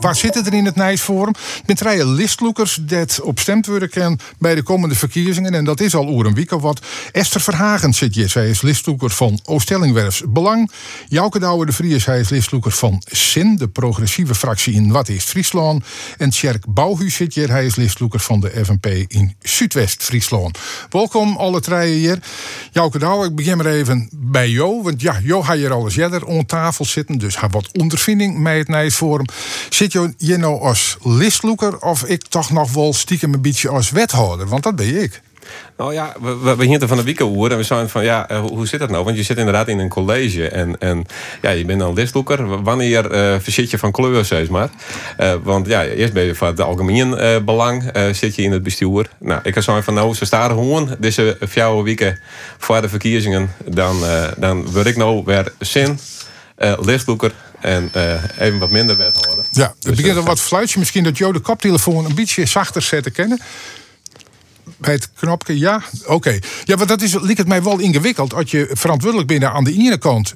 Waar zit het er in het Nijsforum? Met rijen listloekers dat op stemt worden kan bij de komende verkiezingen. En dat is al oer een week of wat. Esther Verhagen zit hier. Zij is listloeker van Ooststellingwerfs Belang. Jouke Douwe de Vries, hij is listloeker van S!N, de progressieve fractie in Noardeast-Fryslân. En Tsjerk Bouwhuis zit hier. Hij is listloeker van de FNP in Súdwest-Fryslân. Welkom alle rijen hier. Jouke Douwe, ik begin maar even bij jou. Want ja, jou ga hier alles jeder om tafel zitten. Dus haar wat ondervinding met het Nijsforum. Zit je nou als listloeker of ik toch nog wel stiekem een beetje als wethouder? Want dat ben ik. Nou ja, we hielden van de weekoer en we zeiden van ja, hoe zit dat nou? Want je zit inderdaad in een college en ja, je bent dan listloeker. Wanneer verzit je van kleur, zeg maar? Want ja, eerst ben je van het algemeen belang, zit je in het bestuur. Nou, ik had zo van nou, ze staan gewoon deze 4 weken voor de verkiezingen. Dan word ik nou weer S!N, listloeker. En even wat minder wethouder. Ja, er dus begint al wat fluitje. Misschien dat Jo de koptelefoon een beetje zachter zetten kennen. Bij het knopje, ja? Oké. Ja, want dat is, lijkt het mij wel ingewikkeld. Als je verantwoordelijk bent aan de ene kant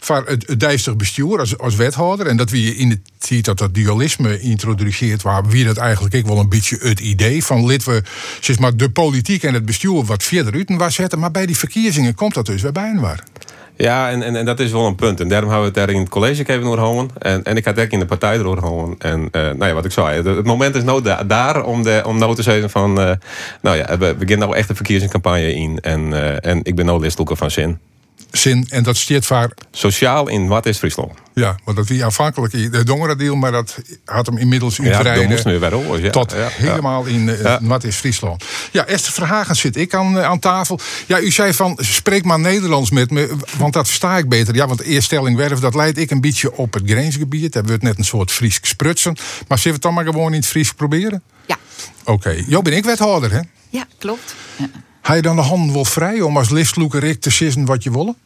voor het dijstig bestuur als wethouder. En dat wie in het dat dualisme introduceert, waar wie dat eigenlijk ik wel een beetje het idee van lid we zeg maar, de politiek en het bestuur wat verder uit waar zetten. Maar bij die verkiezingen komt dat dus weer bijna waar. Ja, en dat is wel een punt. En daarom hebben we het daar in het college even doorhouden. En ik had het in de partij doorhouden. En nou ja, wat ik zei, het moment is nou daar om nou te zeggen van... nou ja, we beginnen nou echt de verkiezingscampagne in. En ik ben nou listloeker van S!N. S!N, en dat stiert vaak... Sociaal in Noardeast-Fryslân. Ja, want dat wie aanvankelijk de jongerendeal, maar dat had hem inmiddels uitrijden. Ja, tot ja, helemaal in Noardeast-Fryslân. Ja, Esther Verhagen zit ik aan tafel. Ja, u zei van, spreek maar Nederlands met me, want dat versta ik beter. Ja, want Eaststellingwerf, dat leidt ik een beetje op het grensgebied. Daar wordt net een soort Fries sprutsen. Maar zullen we het dan maar gewoon in het Fries proberen? Ja. Oké. Jo, ben ik wethouder, hè? Ja, klopt. Ja. Ga je dan de handen wel vrij om als listloekerik te sissen wat je wil?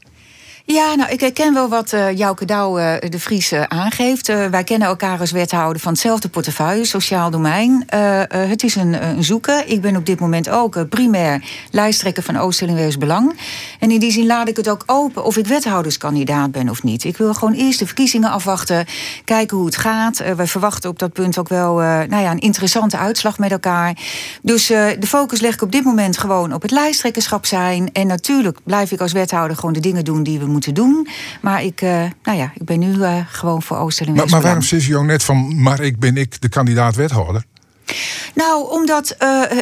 Ja, nou, ik herken wel wat Jouke Douwe de Vries aangeeft. Wij kennen elkaar als wethouder van hetzelfde portefeuille, sociaal domein. Het is een zoeken. Ik ben op dit moment ook primair lijsttrekker van Ooststellingwerfs Belang. En in die zin laat ik het ook open of ik wethouderskandidaat ben of niet. Ik wil gewoon eerst de verkiezingen afwachten, kijken hoe het gaat. Wij verwachten op dat punt ook wel een interessante uitslag met elkaar. Dus de focus leg ik op dit moment gewoon op het lijsttrekkerschap zijn. En natuurlijk blijf ik als wethouder gewoon de dingen doen die we moeten doen. Maar ik ben nu gewoon voor Ooststellingwerfs. Maar waarom is je ook net van, maar ik ben de kandidaat wethouder? Nou, omdat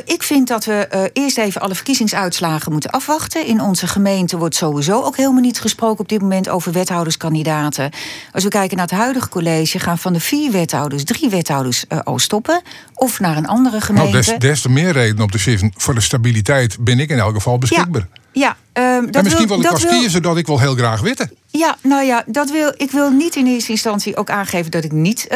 ik vind dat we eerst even alle verkiezingsuitslagen moeten afwachten. In onze gemeente wordt sowieso ook helemaal niet gesproken op dit moment over wethouderskandidaten. Als we kijken naar het huidige college, gaan van de 4 wethouders 3 wethouders al stoppen. Of naar een andere gemeente. Nou, des te meer reden om te zeggen, voor de stabiliteit ben ik in elk geval beschikbaar. Ja. En misschien wil ik als kiezer dat ik wel heel graag weten. Ja, nou ja, ik wil niet in eerste instantie ook aangeven dat ik niet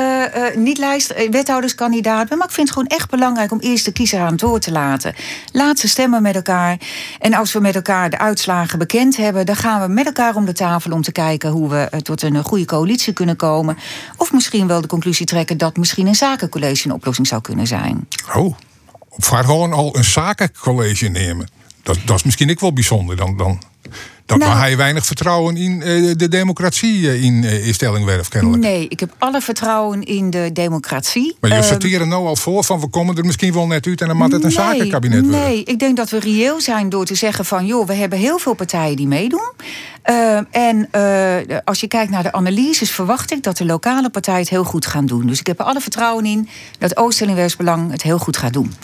wethouderskandidaat ben. Maar ik vind het gewoon echt belangrijk om eerst de kiezer aan het woord te laten. Laat ze stemmen met elkaar. En als we met elkaar de uitslagen bekend hebben, dan gaan we met elkaar om de tafel om te kijken hoe we tot een goede coalitie kunnen komen. Of misschien wel de conclusie trekken dat misschien een zakencollege een oplossing zou kunnen zijn. Oh, of gewoon al een zakencollege nemen. Dat is misschien ook wel bijzonder. Dan maar hij weinig vertrouwen in de democratie in Stellingwerf kennelijk. Nee, ik heb alle vertrouwen in de democratie. Maar je sorteren nou al voor van we komen er misschien wel net uit en dan mag het een zakenkabinet worden. Nee, ik denk dat we reëel zijn door te zeggen van joh, we hebben heel veel partijen die meedoen. Als je kijkt naar de analyses verwacht ik dat de lokale partijen het heel goed gaan doen. Dus ik heb er alle vertrouwen in dat Ooststellingwerfs Belang het heel goed gaat doen.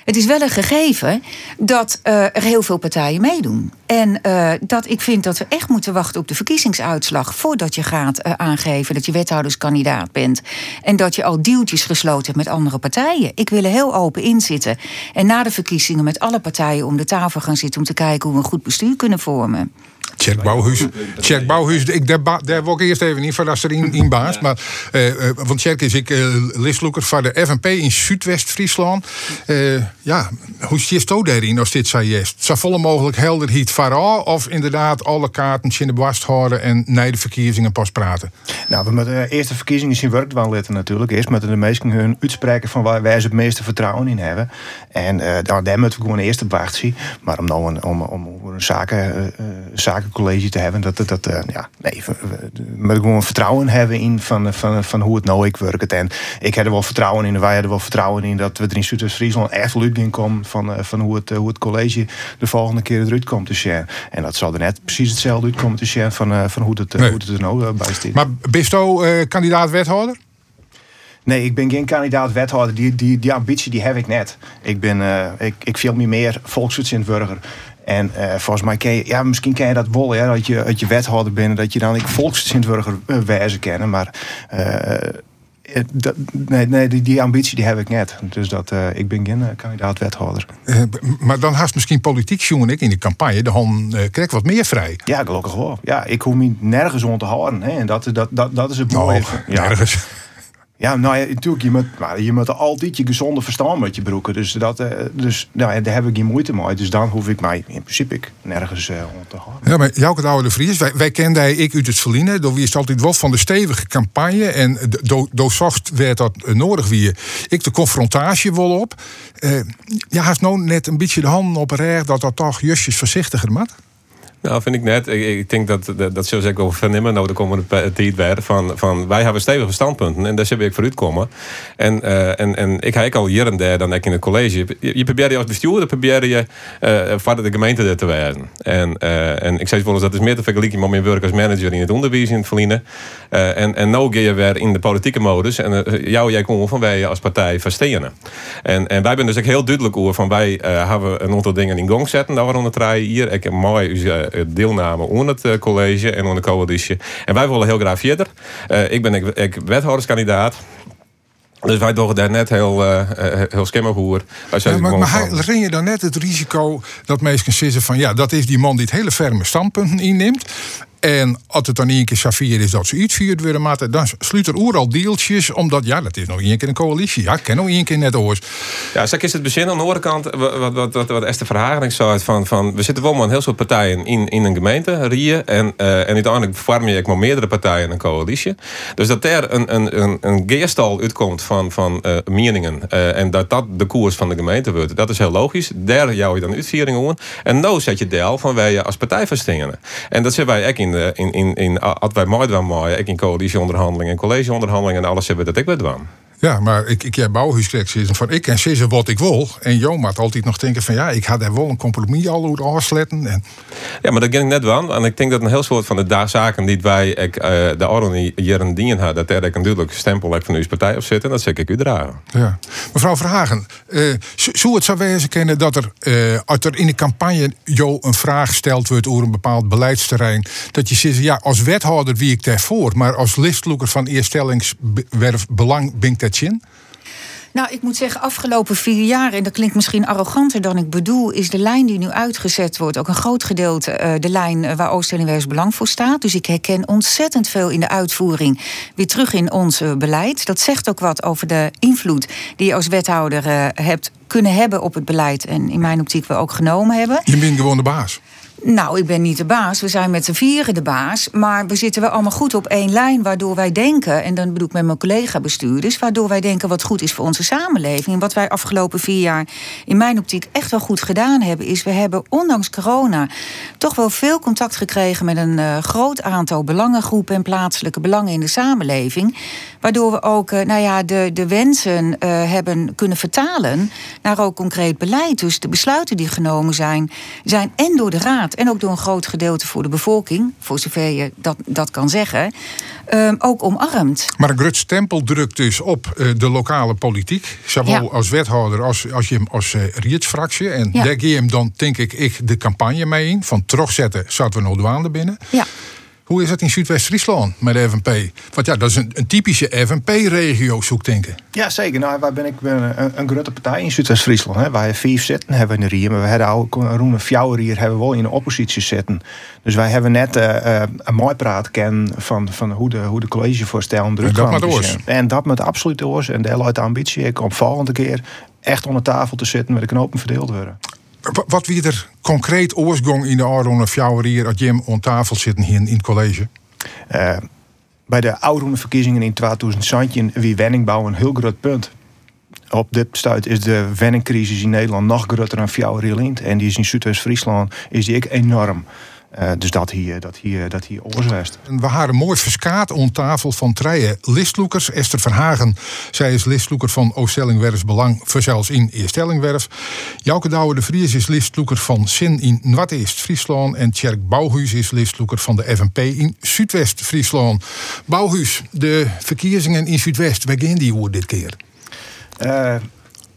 Het is wel een gegeven dat er heel veel partijen meedoen. En dat ik vind dat we echt moeten wachten op de verkiezingsuitslag voordat je gaat aangeven dat je wethouderskandidaat bent. En dat je al deeltjes gesloten hebt met andere partijen. Ik wil er heel open in zitten. En na de verkiezingen met alle partijen om de tafel gaan zitten om te kijken hoe we een goed bestuur kunnen vormen. Tsjerk Bouwhuis, daar wil ik eerst even niet van als er in baas. Maar, want Tsjerk is ik listloeker van de FNP in Súdwest-Fryslân. Hoe zit je daarin als dit zei is? Zou volle mogelijk helder hiet vooral of inderdaad alle kaarten in de bewast houden en na de verkiezingen pas praten? Nou, we moeten eerst de verkiezingen zien werkdwaan letten natuurlijk. Eerst met de meesten hun uitspreken van waar wij ze het meeste vertrouwen in hebben. En daar moeten we gewoon eerst op wachten. Maar om nou een zaken een college te hebben. Maar gewoon vertrouwen hebben in van hoe het nou ik werkt. En ik heb er wel vertrouwen in en wij hebben er wel vertrouwen in dat we er in Zuidwest-Friesland echt luid in komen van hoe het college de volgende keer eruit komt te zien. En dat zal er net precies hetzelfde uit komen te zien van hoe het er nou bij staat. Maar Bisto kandidaat-wethouder? Nee, ik ben geen kandidaat-wethouder. Die ambitie die heb ik net. Ik ben veel meer volkshuidsinburger. En volgens mij misschien ken je dat wel, hè, dat je wethouder bent en dat je dan ik volkshuidsinburger wijzen kennen. Maar die ambitie die heb ik net. Dus ik ben geen kandidaat-wethouder. Maar dan haast misschien politiek, jongen, ik in de campagne, dan krijg wat meer vrij. Ja, gelukkig wel. Ja, ik hoef me nergens om te houden. Hè. En dat is het mooie. Ja, nergens. Ja, natuurlijk, je moet altijd je gezonde verstand met je broeken. Dus daar heb ik geen moeite mee. Dus dan hoef ik mij in principe nergens om te gaan. Ja, maar Jouke Douwe de Vries, wij kenden ik uit het verliezen. Door wie is altijd wat van de stevige campagne. En door zacht werd dat nodig weer. Ik de confrontatie wel op. Haast nou net een beetje de handen op recht dat toch justjes voorzichtiger moet? Nou, vind ik net. Ik denk dat zo zeg ik wel vernemen. Nou, de komende tijd weer van wij hebben stevige standpunten en daar zullen ik vooruit komen. En ik heb al hier en daar dan in het college. Je probeert je als bestuurder vanuit de gemeente er te wijzen. En ik zei wel eens dat is meer te vergelijken met mijn werk als manager in het onderwijs in het verliezen. En nou ga je weer in de politieke modus en jij komt van wij als partij verstenen. En wij zijn dus ook heel duidelijk over van wij hebben een aantal dingen in gang zetten. Daar waren onder hier. Ik mooi deelname aan het college en aan de coalitie. En wij willen heel graag verder. Ik ben wethouderskandidaat. Dus wij doen daar net heel schimmelhoer. Ja, maar ren je dan net het risico dat mensen zeggen van ja, dat is die man die het hele ferme standpunten inneemt. En als het dan één keer safier is dat ze uitvierd worden, maar dan sluit er oeral deeltjes, omdat dat is nog één keer een coalitie. Ja, ik ken nog één keer net oors. Ja, zo is het bezin. Aan de andere kant, wat Esther Verhagen zei, van we zitten wel met een heel soort partijen in een gemeente, Rieën, en uiteindelijk vorm je maar meerdere partijen in een coalitie. Dus dat er een geerstal uitkomt van meningen, en dat de koers van de gemeente wordt, dat is heel logisch. Daar jouw je dan uitviering aan. En nou zet je deel van wij je als partij verstingen. En dat zijn wij echt in. Als wij mooi doen, ik in coalitieonderhandelingen en collegeonderhandelingen en alles hebben dat ik bij doen. Ja, maar ik heb Bouwhuis gezegd van ik en ze wat ik wil. En Jo maakt altijd nog denken van ik had daar wel een compromis al hoe afsletten. En... Ja, maar dat ging ik net wel. En ik denk dat een heel soort van de zaken die wij de Aron hier en dien hadden, dat ik een duidelijk stempel heb van uw partij op zitten. En dat zeg ik u dragen. Ja. Mevrouw Verhagen, zou het zo wezen kennen dat er uit er in de campagne Jo een vraag gesteld wordt over een bepaald beleidsterrein, dat je zegt als wethouder wie ik daarvoor, maar als listloeker van Eaststellingwerf Belang ben ik daar. Nou, ik moet zeggen, afgelopen 4 jaar... en dat klinkt misschien arroganter dan ik bedoel... is de lijn die nu uitgezet wordt... ook een groot gedeelte de lijn waar Ooststellingwerfs Belang voor staat. Dus ik herken ontzettend veel in de uitvoering... weer terug in ons beleid. Dat zegt ook wat over de invloed die je als wethouder hebt kunnen hebben op het beleid... en in mijn optiek we ook genomen hebben. Je bent gewoon de baas. Nou, ik ben niet de baas. We zijn met z'n vieren de baas. Maar we zitten wel allemaal goed op één lijn... waardoor wij denken, en dan bedoel ik met mijn collega-bestuurders... waardoor wij denken wat goed is voor onze samenleving. En wat wij afgelopen 4 jaar in mijn optiek echt wel goed gedaan hebben... is we hebben ondanks corona toch wel veel contact gekregen... met een groot aantal belangengroepen en plaatselijke belangen in de samenleving. Waardoor we ook de wensen hebben kunnen vertalen... naar ook concreet beleid. Dus de besluiten die genomen zijn en door de raad... en ook door een groot gedeelte voor de bevolking... voor zover je dat kan zeggen, ook omarmd. Maar een groot stempel drukt dus op de lokale politiek... zowel als wethouder als je hem als riedsfractie... en daar geef je hem dan, denk ik de campagne mee in... van terugzetten, zaten we nog de waanden binnen... Ja. Hoe is dat in Zuidwest-Friesland met de FNP? Want dat is een typische FNP-regio, zoek denken. Ja, zeker. Nou, wij ben een grote partij in Zuidwest-Friesland. Hè. Wij hebben 5 zitten hebben in de Rieën. Maar we hebben ook Roen en Fjouwer hier hebben we wel in de oppositie zitten. Dus wij hebben net een mooi praat kennen van hoe de collegevoorstellen druk gaan. En dat met oors. En dat met absoluut oors. En daar luidt de ambitie ik om volgende keer echt onder tafel te zitten... met de knopen verdeeld worden. Wat wie er concreet oorsgong in de Aron of Fjouwer hier... dat Jim aan tafel zitten hier in het college? Bij de oude verkiezingen in 2017 wie wenningbouw een heel groot punt. Op dit stuit is de wenningcrisis in Nederland nog groter dan Fjouwer hier. En die is in Zuidwest-Friesland is die enorm. Dus dat hier oorzaakt. We hadden mooi verskaat om tafel van treien listloekers. Esther Verhagen, zij is listloeker van Ooststellingwerfs Belang, verzels in Eaststellingwerf. Jouke Douwe de Vries is listloeker van S!N in Noardeast-Fryslân. En Tsjerk Bouwhuis is listloeker van de FNP in Súdwest-Fryslân. Bouwhuis, de verkiezingen in Zuidwest, waar gaan die hoe dit keer?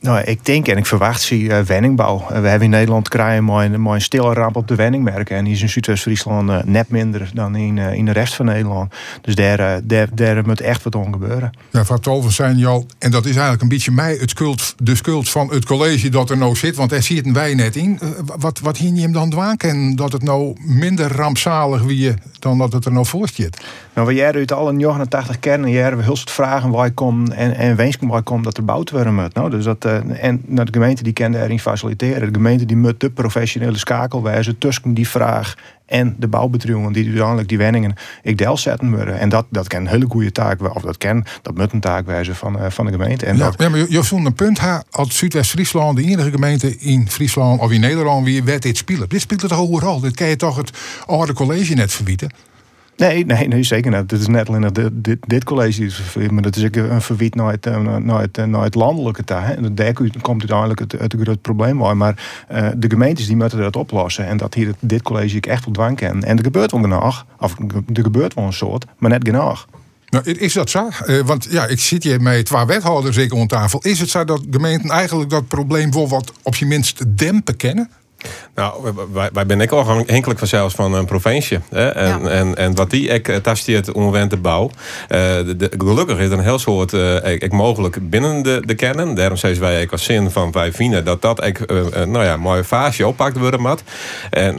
Nou, ik denk en ik verwacht zie wenningbouw. We hebben in Nederland krijgen een stille ramp op de wenningmerken. En die is in Zuidwest-Friesland net minder dan in de rest van Nederland. Dus daar moet echt wat om gebeuren. Ja, Fractoven zijn jou, en dat is eigenlijk een beetje mij de schuld van het college dat er nou zit. Want daar zitten wij net in. Wat hing je hem dan dwaken dat het nou minder rampzalig wie dan dat het er nou voor zit? Nou, we jaren uit alle 89 kernen jaren we hulst vragen waar ik kom en wensken waar ik kom dat er bouwd worden moet. Nou, dus dat... En de gemeente die kende erin faciliteren. De gemeente die moet de professionele schakel wijzen tussen die vraag en de bouwbedrijven die uiteindelijk die wenningen ik deel zetten worden. En dat kan een hele goede taak, of dat moet een taak wijzen van de gemeente. En ja, dat... ja, maar je zond een punt ha, als Zuidwest-Friesland, de enige gemeente in Friesland of in Nederland wie werd dit spelen. Dit speelt het overal. Dit kan je toch het oude college net verbieden. Nee, zeker niet. Dit is net alleen dit college, maar dat is ook een verwijt naar het landelijke taal. Daar komt uiteindelijk het groot probleem bij. Maar de gemeentes die moeten dat oplossen. En dat hier dit college ik echt op dwang kan. En er gebeurt wel genoeg, of er gebeurt wel een soort, maar net genoeg. Nou, is dat zo? Want ja, ik zit hier met 2 wethouders zeker aan tafel. Is het zo dat gemeenten eigenlijk dat probleem wel wat op je minst dempen kennen? Nou, wij ben ik al afhankelijk van zelfs van een provincie. Hè? En wat die ik tasteert omwent de bouw. Gelukkig is er een heel soort mogelijk binnen de kernen. Daarom zeggen wij ik als S!N van wij vinden dat mooie fase oppakt worden mat.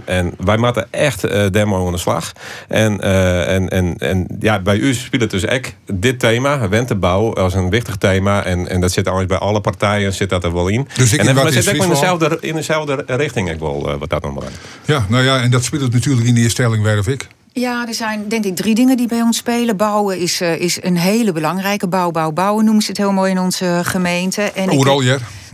En wij matten echt demo aan de slag. En ja, bij u speelt het dus echt dit thema, went de bouw, als een wichtig thema. En dat zit anders bij alle partijen zit dat er wel in. Dus ik en dat zit ook in dezelfde richting. Ik wil wat dat nog maar. Ja, nou ja, en dat speelt het natuurlijk in de Eaststellingwerf ik. Ja, er zijn denk ik 3 dingen die bij ons spelen. Bouwen is een hele belangrijke bouwen noemen ze het heel mooi in onze gemeente. En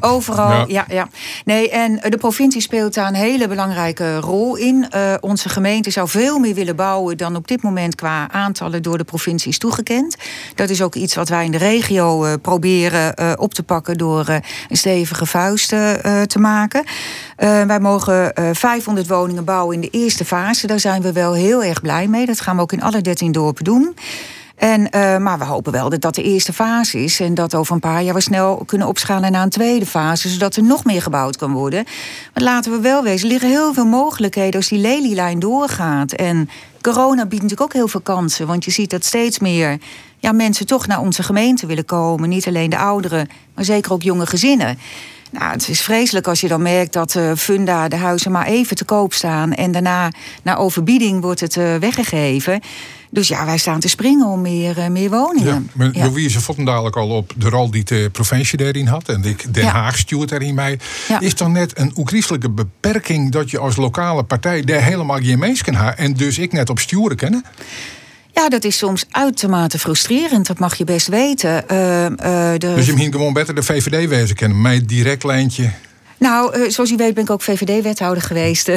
overal, ja. Nee, en de provincie speelt daar een hele belangrijke rol in. Onze gemeente zou veel meer willen bouwen dan op dit moment qua aantallen door de provincies toegekend. Dat is ook iets wat wij in de regio proberen op te pakken door een stevige vuist te maken. Wij mogen 500 woningen bouwen in de eerste fase. Daar zijn we wel heel erg blij mee. Dat gaan we ook in alle 13 dorpen doen. Maar we hopen wel dat dat de eerste fase is. En dat over een paar jaar we snel kunnen opschalen naar een tweede fase. Zodat er nog meer gebouwd kan worden. Maar laten we wel wezen, er liggen heel veel mogelijkheden als die Lelylijn doorgaat. En corona biedt natuurlijk ook heel veel kansen. Want je ziet dat steeds meer mensen toch naar onze gemeente willen komen. Niet alleen de ouderen, maar zeker ook jonge gezinnen. Nou, het is vreselijk als je dan merkt dat Funda de huizen maar even te koop staan. En daarna, na overbieding, wordt het weggegeven. Dus ja, wij staan te springen om meer woningen. Ja, maar wie ze votten dadelijk al op de rol die de provincie daarin had. En Den Haag stuurt daarin mee. Ja. Is dan net een oekrieselijke beperking dat je als lokale partij daar helemaal geen mens kan hebben. En dus ik net op sturen kennen? Ja, dat is soms uitermate frustrerend. Dat mag je best weten. Dus je begint gewoon beter de VVD wezen kennen. Mijn direct lijntje. Nou, zoals u weet ben ik ook VVD-wethouder geweest.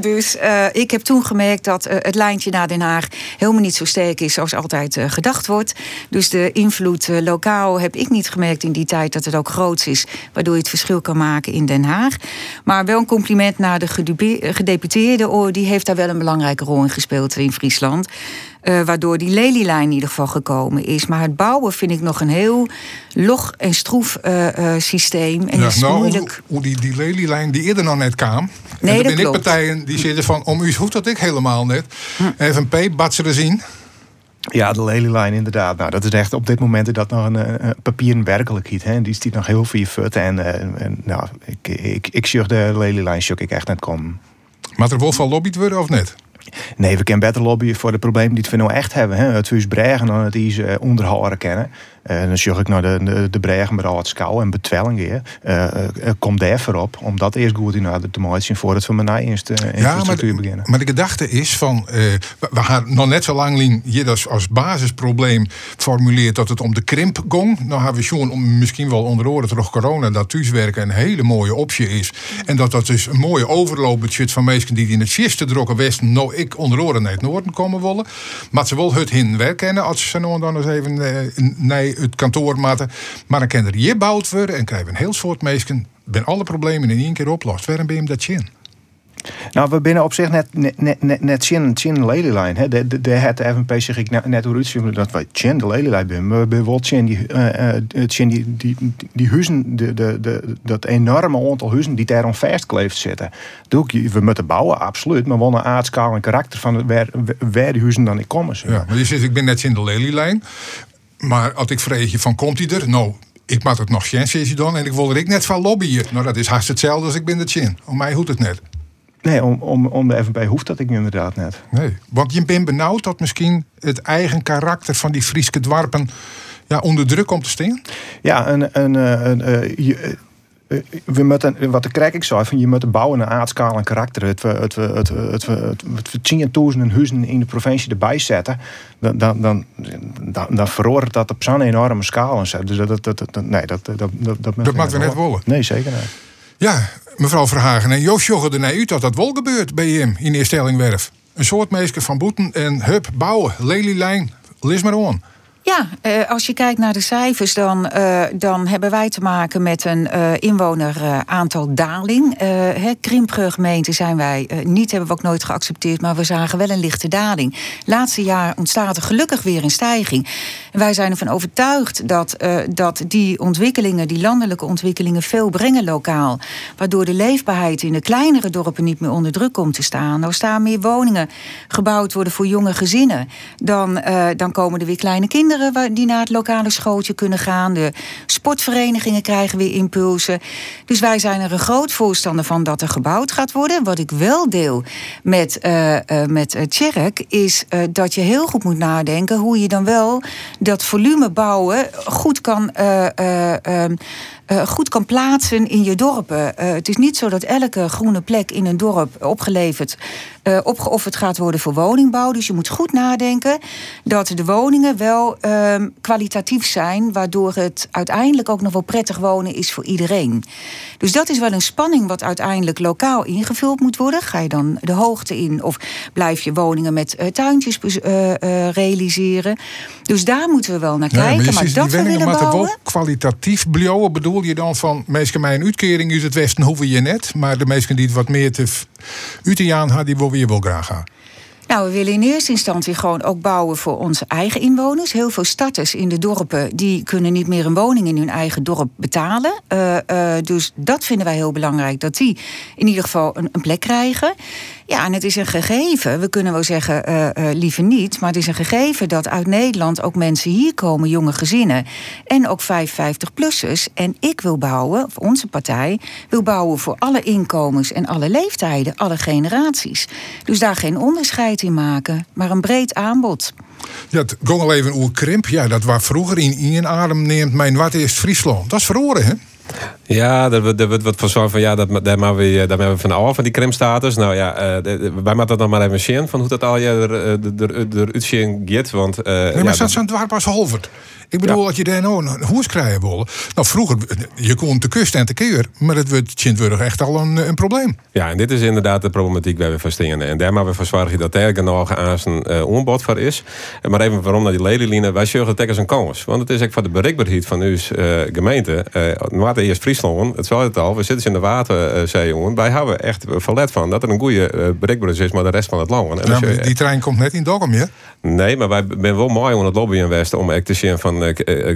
Dus ik heb toen gemerkt dat het lijntje naar Den Haag helemaal niet zo sterk is als altijd gedacht wordt. Dus de invloed lokaal heb ik niet gemerkt in die tijd dat het ook groots is. Waardoor je het verschil kan maken in Den Haag. Maar wel een compliment naar de gedeputeerde. Die heeft daar wel een belangrijke rol in gespeeld in Friesland. Waardoor die Lelylijn in ieder geval gekomen is. Maar het bouwen vind ik nog een heel log en stroef systeem. En dat is moeilijk. Hoe die Lelylijn die eerder nog net kwam. Nee, en er ben ik partijen die zitten van om u hoeft dat ik helemaal net. FNP, batseren zien. Ja, de Lelylijn inderdaad. Nou, dat is echt op dit moment dat nog een papieren werkelijkheid. Hè? Die stiet nog heel veel fut. En ik zucht de Lelylijn ik echt net komen. Maar er wordt wel lobby'd worden of net? Nee, we kunnen beter lobbyen voor de problemen die we nou echt hebben. Hè? Het huis bregen en het onderhouden kennen. En dan zorg ik naar de bregen met al het schouw en betwellingen. Kom daar voorop, om dat eerst goed in orde te maken voordat we met de infrastructuur beginnen. Maar de gedachte is van, we gaan nog net zo lang je als basisprobleem formuleert dat het om de krimp gong. Nou hebben we zo'n misschien wel onder oren door corona dat thuiswerken een hele mooie optie is. En dat dus een mooie overloopbudget van mensen die in het vierste drokken westen, nou ik onder oren naar het noorden komen willen. Maar ze wil het hin werkennen als ze nou dan eens even naar het kantoor maten. Maar dan kan er hier bouwd worden en krijgen we een heel soort mensen. Ben alle problemen in één keer oplost. Waarom ben je dat zin? Nou, we binnen op zich net zin Lelylijn. De het FNP zeg ik net hoe uitzien dat wij zin de Lelylijn zijn. Maar we zijn wel zin die huizen, dat enorme aantal huizen die daar aan vastkleefd zitten. We moeten bouwen, absoluut. Maar wel een aardschaal en karakter van waar die huizen dan in komen. Zeg. Ja, maar je zegt, ik ben net zin de Lelylijn. Maar als ik vreeg je van, komt hij er? Nou, ik maak het nog chance dan en ik wil er ik net van lobbyen. Nou, dat is haast hetzelfde als ik ben de chin. Om mij hoeft het net. Nee, om de FNP hoeft dat ik nu inderdaad net. Nee, want je bent benauwd dat misschien het eigen karakter van die Frieske dwarpen onder druk komt te staan? Ja, we moeten, wat de krek ik zei, van je moet bouwen naar aardschaal en karakter. Het 10.000 huizen in de provincie erbij zetten, dan verroert dat op zo'n enorme schaal. Dus dat maakt we net wollen. Nee, zeker niet. Ja, mevrouw Verhagen, en Joost joggen ernaar uit dat wel gebeurt bij hem in de Eaststellingwerf. Een soort meeske van boeten en hup, bouwen, Lelylijn, lis maar on. Ja, als je kijkt naar de cijfers, dan hebben wij te maken met een inwoneraantal daling. Krimperige gemeente zijn wij niet, hebben we ook nooit geaccepteerd, maar we zagen wel een lichte daling. Laatste jaar ontstaat er gelukkig weer een stijging. En wij zijn ervan overtuigd dat die ontwikkelingen, die landelijke ontwikkelingen, veel brengen lokaal. Waardoor de leefbaarheid in de kleinere dorpen niet meer onder druk komt te staan. Nou staan meer woningen gebouwd worden voor jonge gezinnen. Dan komen er weer kleine kinderen die naar het lokale schooltje kunnen gaan. De sportverenigingen krijgen weer impulsen. Dus wij zijn er een groot voorstander van dat er gebouwd gaat worden. Wat ik wel deel met Tsjerk is dat je heel goed moet nadenken hoe je dan wel dat volume bouwen goed kan plaatsen in je dorpen. Het is niet zo dat elke groene plek in een dorp opgeofferd gaat worden voor woningbouw. Dus je moet goed nadenken dat de woningen wel kwalitatief zijn, waardoor het uiteindelijk ook nog wel prettig wonen is voor iedereen. Dus dat is wel een spanning wat uiteindelijk lokaal ingevuld moet worden. Ga je dan de hoogte in of blijf je woningen met tuintjes realiseren? Dus daar moeten we wel naar kijken. Maar, dat we willen bouwen. Wel kwalitatief bouwen bedoel je dan van, meestal mij een uitkering uit het Westen hoeven je net, maar de meesten die het wat meer te Utiaan gaan, die wil weer wel graag gaan. Nou, we willen in eerste instantie gewoon ook bouwen voor onze eigen inwoners. Heel veel starters in de dorpen die kunnen niet meer een woning in hun eigen dorp betalen. Dus dat vinden wij heel belangrijk, dat die in ieder geval een plek krijgen. Ja, en het is een gegeven. We kunnen wel zeggen, liever niet. Maar het is een gegeven dat uit Nederland ook mensen hier komen, jonge gezinnen. En ook 55-plussers. En ik wil bouwen, of onze partij, wil bouwen voor alle inkomens en alle leeftijden, alle generaties. Dus daar geen onderscheid in maken, maar een breed aanbod. Ja, het ging al even over krimp. Ja, dat waar vroeger in adem neemt mijn Noardeast-Fryslân. Dat is verloren, hè? Ja, er wordt wat van zo van, ja, daar maken we van af, van die krimpstatus. Nou ja, wij maken dat nog maar even zien, van hoe dat al eruit zien gaat. Want, nee, maar staat zo'n dwarp als halverd. Ik bedoel, als je daar nou een hoes krijgen wil. Nou, vroeger, je kon te kust en te keur, maar het wordt echt al een probleem. Ja, en dit is inderdaad de problematiek waar we van stingen. En daar maar we verzorgen dat er nog aan zijn onbod voor is. Maar even waarom naar die Lelylijn, wij zorgen dat een kans. Want het is echt van de bereikbaarheid van uw gemeente. Noardeast-Fryslân, het zal het al, we zitten in de waterzee, jongen. Wij houden echt verlet van dat er een goede bereikbaarheid is, maar de rest van het land. Ja, maar die trein komt net in Dokkum, ja? Nee, maar wij zijn wel mooi om het lobbyen westen om echt te zien van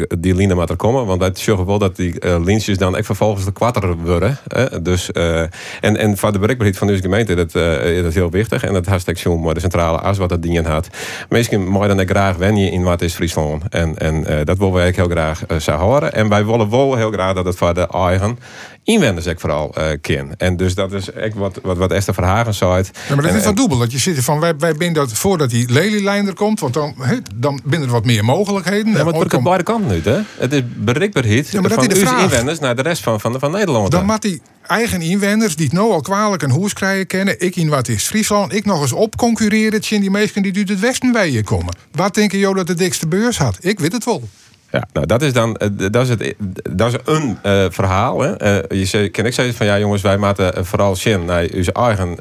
die lijnen maar te komen. Want wij zorgen wel dat die lintjes dan echt vervolgens de kwarter worden. Dus, en voor de bereikbaarheid van onze gemeente dat is heel wichtig. En dat hartstikke zo, maar de centrale as wat dat dingen had. Misschien mooi dan ik graag wennen in wat is Friesland. En dat willen we eigenlijk heel graag horen. En wij willen wel heel graag dat het voor de eigen inwenders ik vooral ken. En dus dat is echt wat Esther Verhagen zei. Ja, maar dat is van dubbel. Dat je zit van wij binden dat voordat die Lelylijn er komt, want dan binnen er wat meer mogelijkheden. Ja, maar het wordt beide kanten nu, hè? Het is bereikbaarheid van uw inwenders naar de rest van Nederland. Dan moet die eigen inwenders die het nou al kwalijk een hoes krijgen kennen, ik in wat is Friesland, ik nog eens opconcurreren in die mensen die uit het westen bij je komen. Wat denken jullie dat de dikste beurs had? Ik weet het wel. Ja, nou dat is een verhaal. Hè. Ik zeggen van ja jongens, wij maken vooral zin naar onze eigen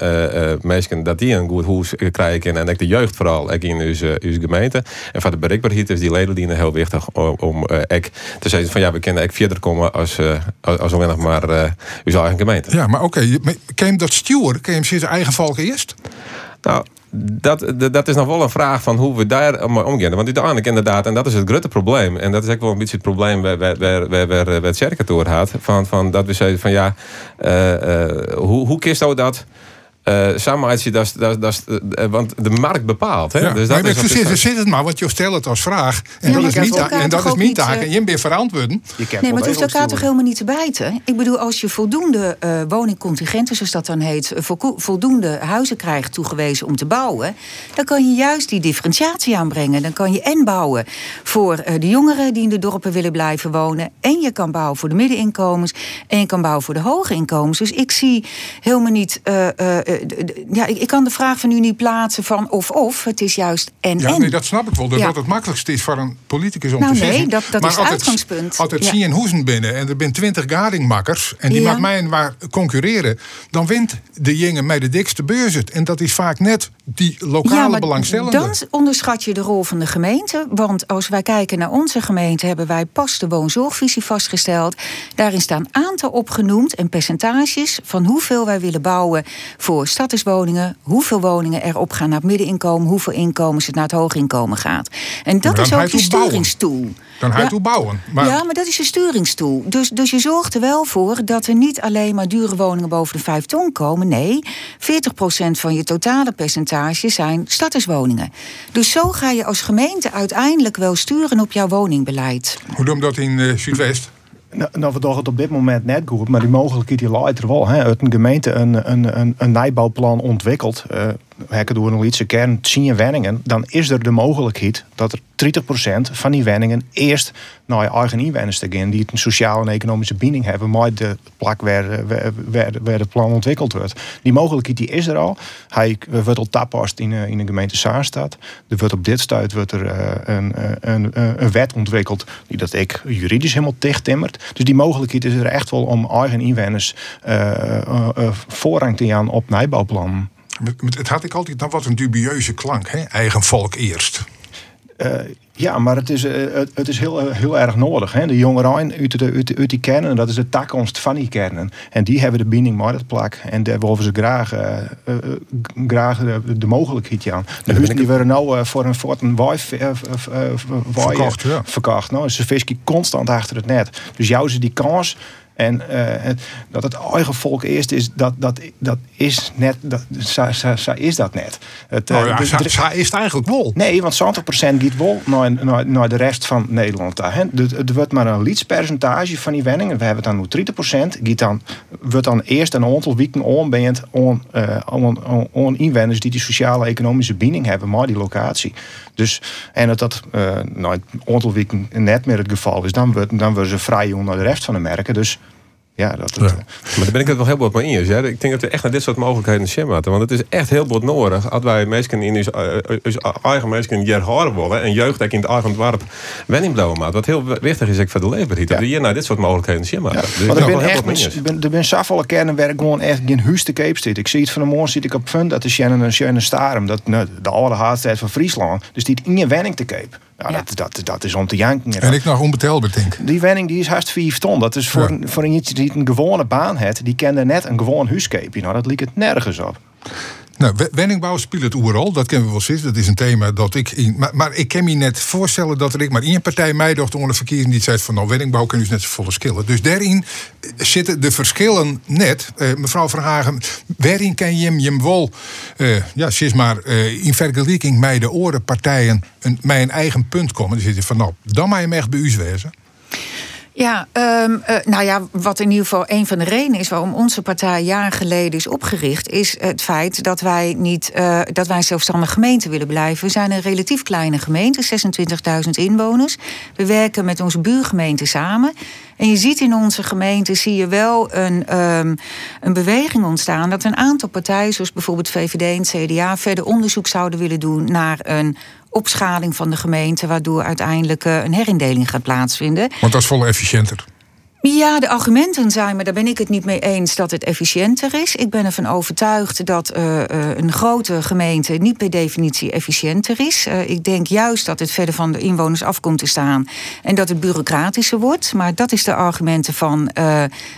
mensen dat die een goed huis krijgen en ook de jeugd vooral ook in onze gemeente. En van de bereikbaarheid is die ledendienen heel wichtig om ek te zeggen van ja, we kunnen ook verder komen als alleen nog maar onze eigen gemeente. Ja, maar oké, kan je dat sturen? Kan je zijn eigen valk eerst? Nou, dat is nog wel een vraag van hoe we daar omgaan. Want uiteindelijk inderdaad, en dat is het grote probleem. En dat is ook wel een beetje het probleem waar het Tsjerk door gaat. Van dat we zeggen van ja, hoe kiest nou dat? Samenheid, want de markt bepaalt. Hè? Ja, dus dat zit het maar, want je stelt het als vraag. En ja, dat is mijn taak. En je bent verantwoorden. Nee, maar het hoeft elkaar toch helemaal niet te bijten? Ik bedoel, als je voldoende woningcontingenten, zoals dat dan heet, voldoende huizen krijgt toegewezen om te bouwen, dan kan je juist die differentiatie aanbrengen. Dan kan je en bouwen voor de jongeren die in de dorpen willen blijven wonen, en je kan bouwen voor de middeninkomens, en je kan bouwen voor de hoge inkomens. Dus ik zie helemaal niet... Ja, ik kan de vraag van u niet plaatsen van of. Het is juist en. Ja, nee, dat snap ik wel. Dat ja. Het makkelijkste is voor een politicus om te zeggen. Nee, dat is het uitgangspunt. Altijd zie je een hoezen binnen en er zijn 20 gadingmakkers en die mag mij en waar concurreren. Dan wint de jongen met de dikste beurs het. En dat is vaak net die lokale belangstellende. Dan onderschat je de rol van de gemeente. Want als wij kijken naar onze gemeente, hebben wij pas de woonzorgvisie vastgesteld. Daarin staan aantal opgenoemd en percentages van hoeveel wij willen bouwen voor statuswoningen, hoeveel woningen erop gaan naar het middeninkomen, hoeveel inkomens het naar het hooginkomen gaat. En dat is ook je sturingstoel. Dan ga je toe bouwen. Maar... Ja, maar dat is je sturingstoel. Dus je zorgt er wel voor dat er niet alleen maar dure woningen boven de 5 ton komen. Nee, 40% van je totale percentage zijn statuswoningen. Dus zo ga je als gemeente uiteindelijk wel sturen op jouw woningbeleid. Hoe doen we dat in Zuidwest? Nou, we doen het op dit moment net goed, maar die mogelijkheid die leidt er wel. Hè. De gemeente een nijbouwplan ontwikkelt, hekken door een lietse kern, 10 wenningen, dan is er de mogelijkheid dat er 30% van die wenningen eerst naar eigen inwoners te gaan, die een sociale en economische binding hebben met de plak waar het plan ontwikkeld wordt. Die mogelijkheid die is er al. Hij wordt al tapast in de gemeente Saarstad. Er wordt op dit stuit een wet ontwikkeld die dat ik juridisch helemaal dicht timmert. Dus die mogelijkheid is er echt wel om eigen inwoners voorrang te gaan op nijbouwplannen. Het had ik altijd dan wat een dubieuze klank, hè? Eigen volk eerst. Ja, maar het is heel, heel erg nodig. Hè? De jongeren uit die kernen, dat is de toekomst van die kernen. En die hebben de binding met het plak. En daar willen ze graag de mogelijkheid aan. De huizen die werden nou voor een verkocht. Nou, ze vissen constant achter het net. Dus jou ze die kans... En dat het eigen volk eerst is, dat is net. Zij is dat net. Zij is het eigenlijk wel. Nee, want 70% gaat wel naar de rest van Nederland. Er wordt maar een lidspercentage van die wenningen. We hebben dan nu 30%. Wordt dan eerst een aantal weken onbeend aan inwoners die sociale economische binding hebben maar die locatie. Dus, en dat een aantal weken net meer het geval is, dan worden ze vrij jong naar de rest van de merken. Dus ja, maar daar ben ik het wel heel bot mee eens. Hè. Ik denk dat we echt naar dit soort mogelijkheden zien moeten. Want het is echt heel bot nodig. Als wij mensen in ons eigen mensen hier horen willen. En jeugd in het eigen dorp wenning blijven maken. Wat heel wichtig is voor de leefbaarheid. Dat we hier naar dit soort mogelijkheden zien moeten. Want er zijn zoveel kernen waar ik gewoon echt geen huis te koop zit. Ik zie het van de morgen zit ik op Funda te zien en Sjenne Starum. Dat de oude haardstijl van Friesland. Dus die in je wenning te koop. Ja, ja. Dat is om te janken. En ik nog onbetaalbaar denk. Die wenning die is haast 5 ton. Dat is voor iemand die een gewone baan heeft, die kende net een gewoon huiskeepje. Nou, dat liep het nergens op. Nou, wenningbouw speelt het overal. Dat kennen we wel zitten. Dat is een thema dat ik... Maar ik kan me net voorstellen dat er ik maar in een partij mij dacht onder de verkiezingen die zei van nou, wenningbouw kunnen dus net zo volle skillen. Dus daarin zitten de verschillen net. Mevrouw Verhagen, waarin kan je hem wel... in vergelijking met de andere partijen... met een eigen punt komen. Dan zit je van nou, dan mag je hem echt bij u wezen. Ja, nou ja, wat in ieder geval een van de redenen is waarom onze partij jaren geleden is opgericht, is het feit dat wij niet dat wij een zelfstandige gemeente willen blijven. We zijn een relatief kleine gemeente, 26.000 inwoners. We werken met onze buurgemeente samen. En je ziet in onze gemeente zie je wel een beweging ontstaan dat een aantal partijen, zoals bijvoorbeeld VVD en het CDA, verder onderzoek zouden willen doen naar een opschaling van de gemeente, waardoor uiteindelijk een herindeling gaat plaatsvinden. Want dat is veel efficiënter. Ja, de argumenten zijn, maar daar ben ik het niet mee eens dat het efficiënter is. Ik ben ervan overtuigd dat een grote gemeente niet per definitie efficiënter is. Ik denk juist dat het verder van de inwoners af komt te staan en dat het bureaucratischer wordt. Maar dat is de argumenten van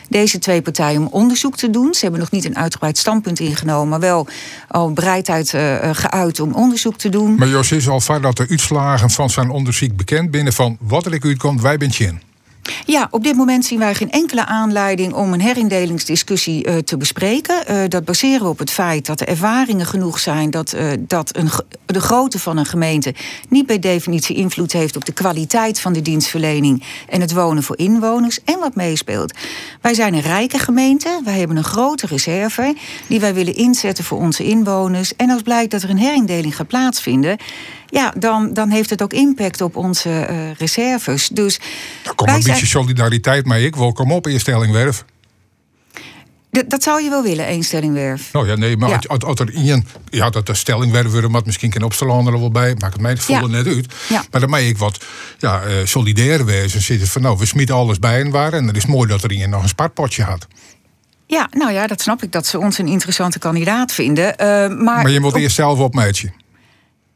deze twee partijen om onderzoek te doen. Ze hebben nog niet een uitgebreid standpunt ingenomen, maar wel al bereidheid geuit om onderzoek te doen. Maar Jos is al vaak dat de uitslagen van zijn onderzoek bekend binnen van wat er uitkomt, wij bent je in. Ja, op dit moment zien wij geen enkele aanleiding om een herindelingsdiscussie te bespreken. Dat baseren we op het feit dat de ervaringen genoeg zijn dat de grootte van een gemeente niet per definitie invloed heeft op de kwaliteit van de dienstverlening en het wonen voor inwoners en wat meespeelt. Wij zijn een rijke gemeente, wij hebben een grote reserve die wij willen inzetten voor onze inwoners. En als blijkt dat er een herindeling gaat plaatsvinden, ja, dan heeft het ook impact op onze reserves. Dus daar komt een beetje solidariteit mee. Ik wil kom op, Eaststellingwerf. Dat zou je wel willen, Eaststellingwerf. Nou ja, nee, maar ja. Als er een, ja, dat de Stellingwerf worden, maar misschien kan Opstelland er wel bij, maakt het mij voelde net uit. Ja. Maar dan mag ik wat solidair wezen. Zit het van, nou, we smieten alles bij en waar. En het is mooi dat er een nog een spaarpotje had. Ja, nou ja, dat snap ik, dat ze ons een interessante kandidaat vinden. Maar je wilt eerst zelf opmeetje.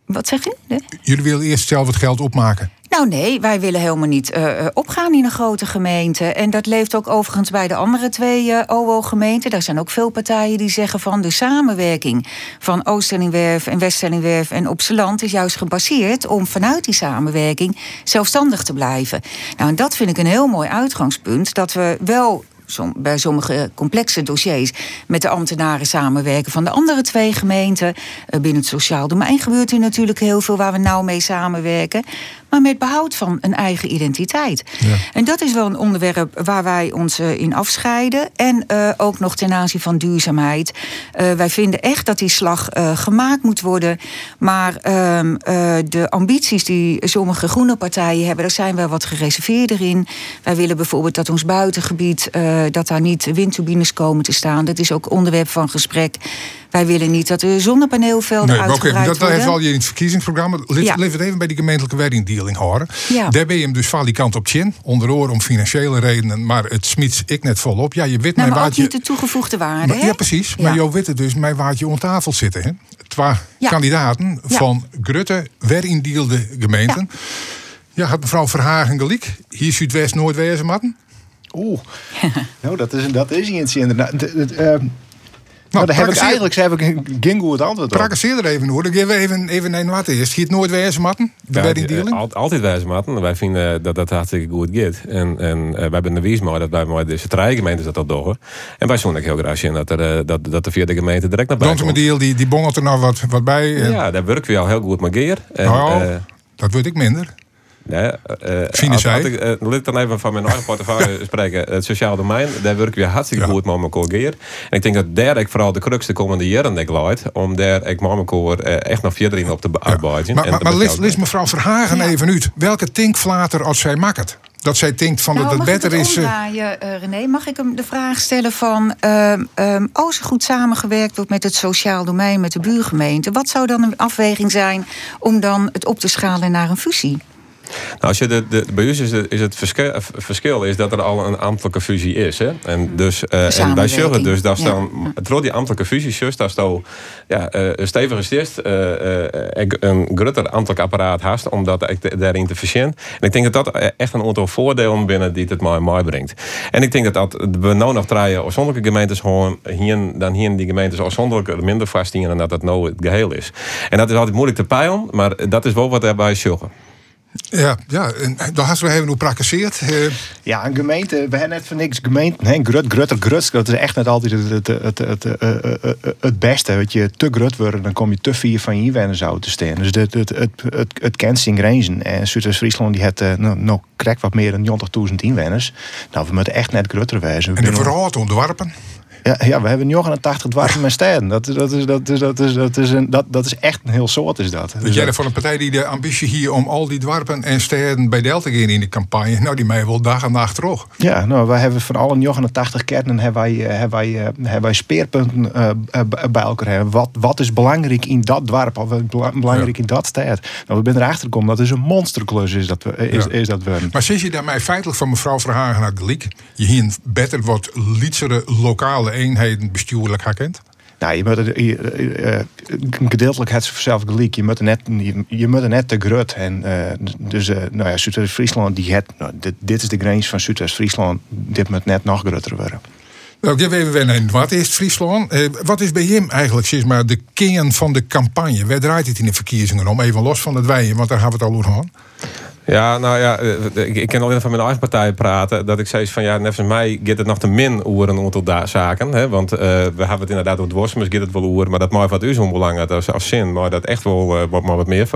Wat zeg je? Nee? Jullie willen eerst zelf het geld opmaken? Nou nee, wij willen helemaal niet opgaan in een grote gemeente. En dat leeft ook overigens bij de andere twee OO-gemeenten. Daar zijn ook veel partijen die zeggen van de samenwerking van Ooststellingwerf en Weststellingwerf en Opstelland is juist gebaseerd om vanuit die samenwerking zelfstandig te blijven. Nou, en dat vind ik een heel mooi uitgangspunt, dat we wel bij sommige complexe dossiers met de ambtenaren samenwerken van de andere twee gemeenten. Binnen het sociaal domein gebeurt er natuurlijk heel veel waar we nou mee samenwerken, maar met behoud van een eigen identiteit. Ja. En dat is wel een onderwerp waar wij ons in afscheiden. En ook nog ten aanzien van duurzaamheid. Wij vinden echt dat die slag gemaakt moet worden. Maar de ambities die sommige groene partijen hebben, daar zijn wij wat gereserveerder in. Wij willen bijvoorbeeld dat ons buitengebied, dat daar niet windturbines komen te staan. Dat is ook onderwerp van gesprek. Wij willen niet dat de zonnepaneelvelden uitgebreid worden. Dat heeft al je in het verkiezingsprogramma. Levert even bij die gemeentelijke werdingdealing horen. Ja. Daar ben je hem dus van die kant op chin. Onder oor om financiële redenen. Maar het smiet ik net volop. Ja, je weet nou, maar ook niet de toegevoegde waarde. Maar, ja, precies. Ja. Maar Jo witte dus mij waardje om tafel zitten. Hè? Twee kandidaten van Grutte, werdingdeelde gemeenten. Ja, had mevrouw Verhagen gelijk. Hier Zuidwest-Noordwezen, Matten. Oeh, nou dat is iets inderdaad. Nou, daar heb ik geen goed antwoord op. Praktiseer er even hoor. Dan geven we even een wat is. Giet nooit wijze matten? De werdingdealing? Altijd wijze matten. Wij vinden dat hartstikke goed gaat. En wij hebben de wies mooi dat wij mooi de drie gemeentes dat doen. En wij zonden heel graag in dat de vierde gemeente direct naar buiten komt. Deel die bongelt er nou wat bij. Ja, daar werken we al heel goed met geer. Nou, dat word ik minder. Ja, ik dan even van mijn eigen portefeuille spreken. Het sociaal domein, daar werken we hartstikke goed met elkaar geer. En ik denk dat daar ik vooral de crux de komende jaren leid. Om daar ik met elkaar echt nog verder in op te arbeiden. Maar lees mevrouw Verhagen even uit. Welke tinkflater als zij maakt? Dat zij denkt van dat beter is. René, mag ik hem de vraag stellen van als er goed samengewerkt wordt met het sociaal domein, met de buurgemeente, wat zou dan een afweging zijn om dan het op te schalen naar een fusie? Nou, als je bij ons is het verschil is dat er al een ambtelijke fusie is. Hè? En, dus, en wij zullen dus dat staan, door die ambtelijke fusie, zus, dat staan stevig gesticht een groter ambtelijk apparaat haast om dat daarin te versiëren. En ik denk dat dat echt een aantal voordelen binnen die het mij brengt. En ik denk dat we nou nog draaien afzonderlijke gemeentes gewoon dan hier in die gemeentes afzonderlijk minder vastdienen dan dat nou het geheel is. En dat is altijd moeilijk te peilen, maar dat is wel wat daarbij zullen. Ja, en daar had we even hoe praktiseerd. Ja, een gemeente, we hebben net voor niks gemeenten. Hè, grut, dat is echt net altijd het beste. Weet je, te grut worden, dan kom je te vier van je inwoners uit te staan. Dus het kent zijn grenzen. En Zuidwest-Friesland, die had nog krek wat meer dan 90.000 inwoners. Nou, we moeten echt net grutter wezen. En vooral ontworpen. Ja, we hebben 89 dwarpen en steden. Dat is echt een heel soort, is dat. Dus jij voor een partij die de ambitie hier om al die dwarpen en steden bij Delta gaan in de campagne, nou die mij wel dag en nacht terug. Ja, nou wij hebben van alle 89 kernen hebben wij speerpunten bij elkaar. Wat is belangrijk in dat dwarp of belangrijk in dat stad? Nou, we zijn erachter gekomen dat is een monsterklus is dat we. Maar zit je daarmee feitelijk van mevrouw Verhagen naar Geliek? Je hier beter wat lietsere lokale eenheden bestuurlijk herkent? Nou, je moet gedeeltelijk het zelf gelijk. Je moet er net te grut. En dus, Zuidwest-Friesland die het. Nou, dit is de grens van Zuidwest-Friesland. Dit moet net nog grutter worden. Nou, ik heb even wennen. Wat is Friesland? Wat is bij hem eigenlijk, zeg maar, de kern van de campagne? Waar draait het in de verkiezingen om? Even los van het wijen, want daar gaan we het al over gaan. Ja, nou ja, ik ken alleen van mijn eigen partij praten. Dat ik zei van ja, net als mij gaat het nog te min over een aantal zaken. Hè? Want we hebben het inderdaad over dwars, maar gaat het wel over. Maar dat mag wat u zo'n belang als zin. Maar dat echt wel wat meer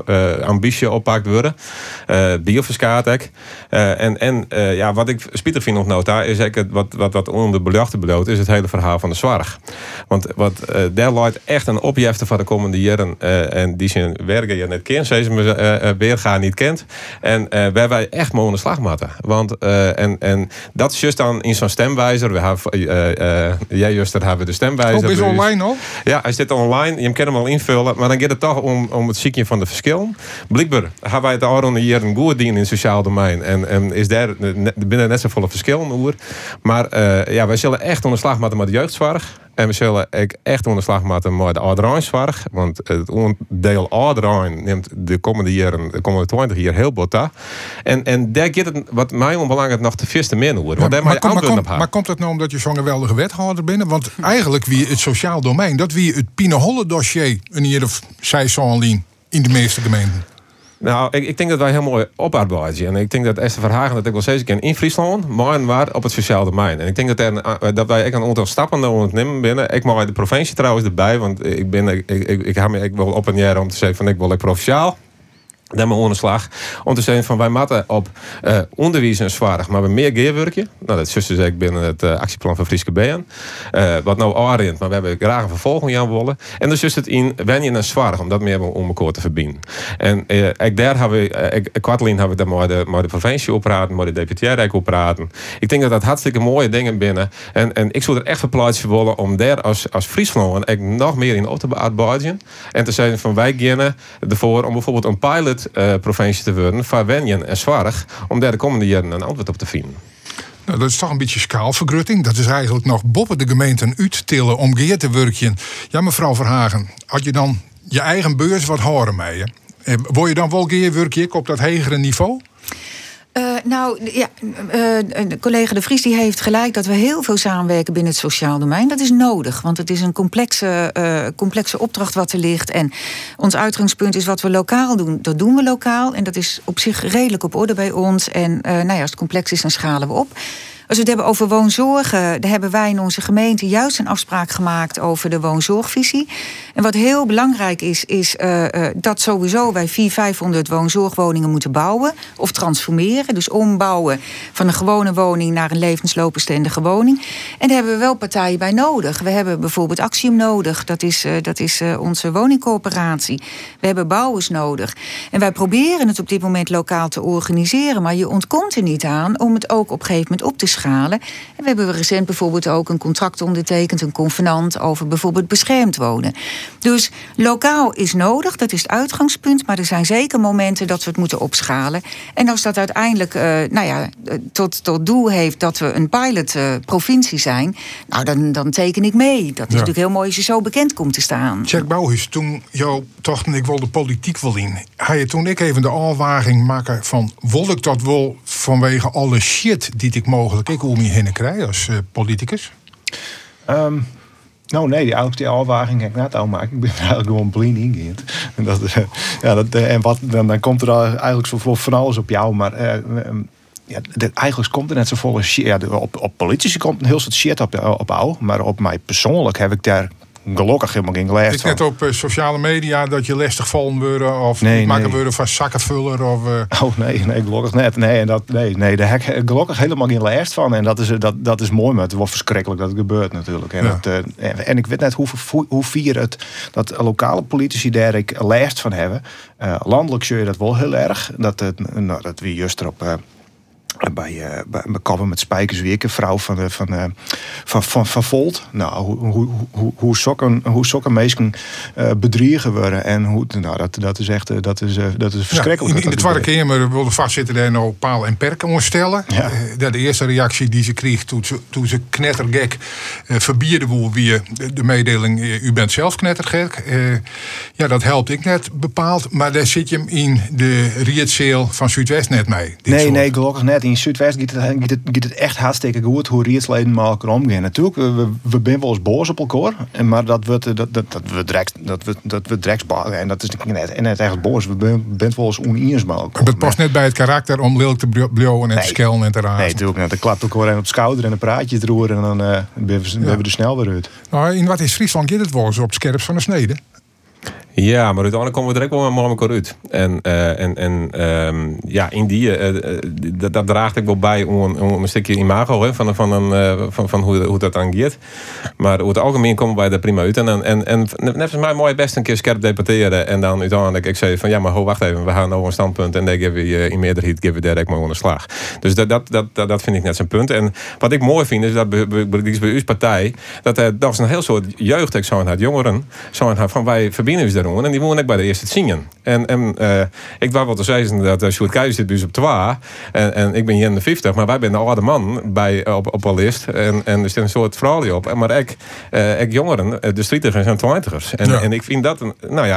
ambitie oppakt worden. Bioverskaat ik. En wat ik spietig vind nog nota, is eigenlijk wat onder de belachting bloot, is het hele verhaal van de zorg. Want daar leidt echt een opjefte van de komende jaren. En die zijn werken je net kent, ze weer gaan niet kent. En waar wij echt mogen de slag moeten. Want en dat is juist dan in zo'n stemwijzer. We hebben jij juist daar hebben de stemwijzer. Is online al? Ja, hij zit online. Je kan hem al invullen, maar dan gaat het toch om het ziekje van de verschillen. Blijkbaar hebben wij het al hier een goede ding in het sociaal domein en is daar binnen net zo volle verschillen over. Maar wij zullen echt onder slag moeten met de jeugdzorg. En we zullen echt onder slag moeten met de ouderijnszorg. Want het deel ouderijn neemt de komende jaren, de komende 20 jaar heel bota. En daar gaat het, wat mij onbelangrijk, nog te visten meer over. Want daar maar komt het nou omdat je zo'n geweldige wethouder bent? Want eigenlijk wie het sociaal domein, dat wie het Pineholle dossier een jaar of 6 in de meeste gemeenten. Nou, ik denk dat wij heel mooi oparbeiden. En ik denk dat Esther Verhagen dat ik wel steeds ken in Friesland, maar op het sociaal domein. En ik denk dat wij een aantal stappen ondernemen binnen. Ik mag de provincie trouwens erbij, want ik hou me wel op en neer om te zeggen van ik wil provinciaal. Dan maar onderslag. Om te zeggen van wij matten op onderwijs en zwaardig, maar we meer geerwerkje. Nou, dat is dus ik binnen het actieplan van Frieske Been. Wat nou Arend, maar we hebben graag een vervolging aan willen. En dus is het in Wenjen en zwaardig, om dat meer om elkaar te verbinden. En daar hebben we, kwartlien hebben we dan maar de provincie opraten, maar de deputairijk opraten. Ik denk dat dat hartstikke mooie dingen binnen. En ik zou er echt verplaatsen willen om daar als Friesland en nog meer in op te bearbeiden. En te zeggen van wij gaan ervoor om bijvoorbeeld een pilot provincie te worden, van Wenjen en Zwarg, om daar de komende jaren een antwoord op te vinden. Nou, dat is toch een beetje schaalvergrutting. Dat is eigenlijk nog boppen de gemeenten uittillen om geer te werken. Ja, mevrouw Verhagen, had je dan je eigen beurs wat horen mee? Hè? Word je dan wel geer werken op dat hegere niveau? Collega De Vries die heeft gelijk dat we heel veel samenwerken binnen het sociaal domein. Dat is nodig, want het is een complexe opdracht wat er ligt. En ons uitgangspunt is wat we lokaal doen. Dat doen we lokaal en dat is op zich redelijk op orde bij ons. En als het complex is, dan schalen we op. Als we het hebben over woonzorgen, daar hebben wij in onze gemeente juist een afspraak gemaakt over de woonzorgvisie. En wat heel belangrijk is dat sowieso wij 400-500 woonzorgwoningen moeten bouwen of transformeren. Dus ombouwen van een gewone woning naar een levensloopbestendige woning. En daar hebben we wel partijen bij nodig. We hebben bijvoorbeeld Actium nodig, dat is onze woningcorporatie. We hebben bouwers nodig. En wij proberen het op dit moment lokaal te organiseren, maar je ontkomt er niet aan om het ook op een gegeven moment op te schalen. En we hebben recent bijvoorbeeld ook een contract ondertekend, een convenant over bijvoorbeeld beschermd wonen. Dus lokaal is nodig, dat is het uitgangspunt, maar er zijn zeker momenten dat we het moeten opschalen. En als dat uiteindelijk tot doel heeft dat we een pilotprovincie zijn, nou dan teken ik mee. Dat is natuurlijk heel mooi als je zo bekend komt te staan. Tsjerk Bouwhuis, toen jou dacht ik wil de politiek wel in, ga je toen ik even de afwaging maken van wil ik dat wel vanwege alle shit die ik mogen ik om je heen krijg als politicus? Nou nee, die afwaging heb ik net al maken. Ik ben eigenlijk gewoon blind ingeënt. Dan komt er eigenlijk zo van alles op jou. Maar eigenlijk komt er net zo volle shit. Ja, op politici komt een heel soort shit op jou. Maar op mij persoonlijk heb ik daar gelukkig helemaal geen last van. Het is net op sociale media dat je lastig vallen worden of maken worden van zakkenvuller of. Oh nee, gelukkig net. Nee, daar heb ik gelukkig helemaal geen last van. En dat is mooi, maar het wordt verschrikkelijk dat het gebeurt natuurlijk. En, ja. En ik weet net hoe vier het dat lokale politici daar ik last van hebben. Landelijk zie je dat wel heel erg. Dat we juist erop. Bij Kappen met Spijkers Weken, vrouw van Volt. Nou, hoe sokken mensen bedriegen worden. En hoe, nou, dat is echt dat is verschrikkelijk. Ja, in de Tweede Kamer wilde vastzitten daar nou paal en perken moest stellen. Ja. De eerste reactie die ze kreeg toen ze knettergek verbierde woel weer de mededeling, u bent zelf knettergek. Ja, dat helpt ik net bepaald. Maar daar zit je hem in de rietzeel van Zuidwest net mee. Nee, gelukkig net. In Zuidwest gaat het echt hartstikke goed hoe rietsleden maar elkaar omgaan. Natuurlijk, we zijn wel eens boos op elkaar, maar dat we direct en dat is net echt boos. We bent wel eens oneens maar elkaar. Dat past net bij het karakter om lelijk te blowen en te schelden en te razen. Nee, natuurlijk net. Dan klapt elkaar en op de schouder en dan praat je het roer en dan hebben we er snel weer uit. Nou, in wat is Friesland gaat het wel eens op het scherpst van de snede? Ja, maar uiteindelijk komen we direct wel met elkaar uit. Dat draagt ik wel bij om een stukje imago hè, van hoe dat angeert. Maar over het algemeen komen wij daar prima uit. En net als mij mooi best een keer scherp debatteren. En dan uiteindelijk ik zei van ja, maar wacht even, we gaan nou een standpunt en daar geven we in meerderheid direct maar onder slag. Dus dat vind ik net zo'n punt. En wat ik mooi vind is dat bij uw partij dat is een heel soort jeugd, ik zou het jongeren, van wij verbinden ons daar. En die wonen ik bij de eerste het zingen. En ik wou wel te zeggen dat Sjoerd Kuijs zit dus op 2. En ik ben Jen de 50, maar wij zijn de oude man op een list. En er zit een soort vrouwje op. Maar ik jongeren, de strietigers en twintigers. En ik vind dat,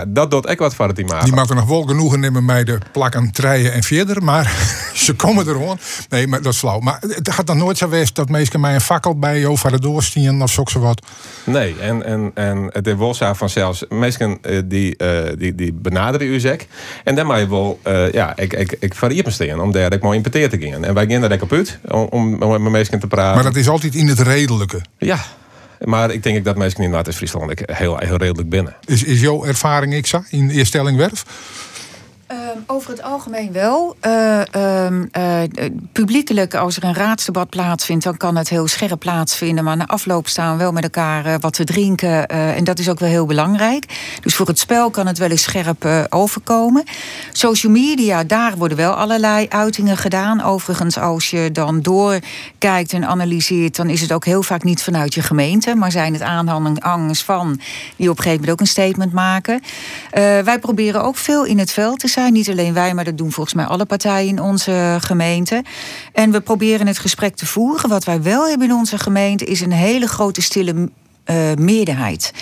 dat doet ik wat voor het imago. Die mag er nog wel genoegen nemen mij de plakken, treien en verder. Maar ze komen er gewoon. Nee, maar dat is flauw. Maar het gaat nog nooit zo geweest dat mensen mij een fakkel bij jou van de doorstien of zo wat. Nee, en het is wel zo van zelfs. Mensen die benaderen u zeg. En dan mag je wel, ik varieer me steen om daar mooi in peteer te gaan. En wij gaan er op uit om met mensen te praten. Maar dat is altijd in het redelijke. Ja, maar ik denk dat mensen in Noardeast-Fryslân heel redelijk binnen. Is jouw ervaring ik zo in Eaststellingwerf? Over het algemeen wel. Publiekelijk, als er een raadsdebat plaatsvindt, dan kan het heel scherp plaatsvinden. Maar na afloop staan we wel met elkaar wat te drinken. En dat is ook wel heel belangrijk. Dus voor het spel kan het wel eens scherp overkomen. Social media, daar worden wel allerlei uitingen gedaan. Overigens, als je dan doorkijkt en analyseert, dan is het ook heel vaak niet vanuit je gemeente. Maar zijn het aanhangers van die op een gegeven moment ook een statement maken. Wij proberen ook veel in het veld te zijn. Niet alleen wij, maar dat doen volgens mij alle partijen in onze gemeente. En we proberen het gesprek te voeren. Wat wij wel hebben in onze gemeente is een hele grote stille meerderheid.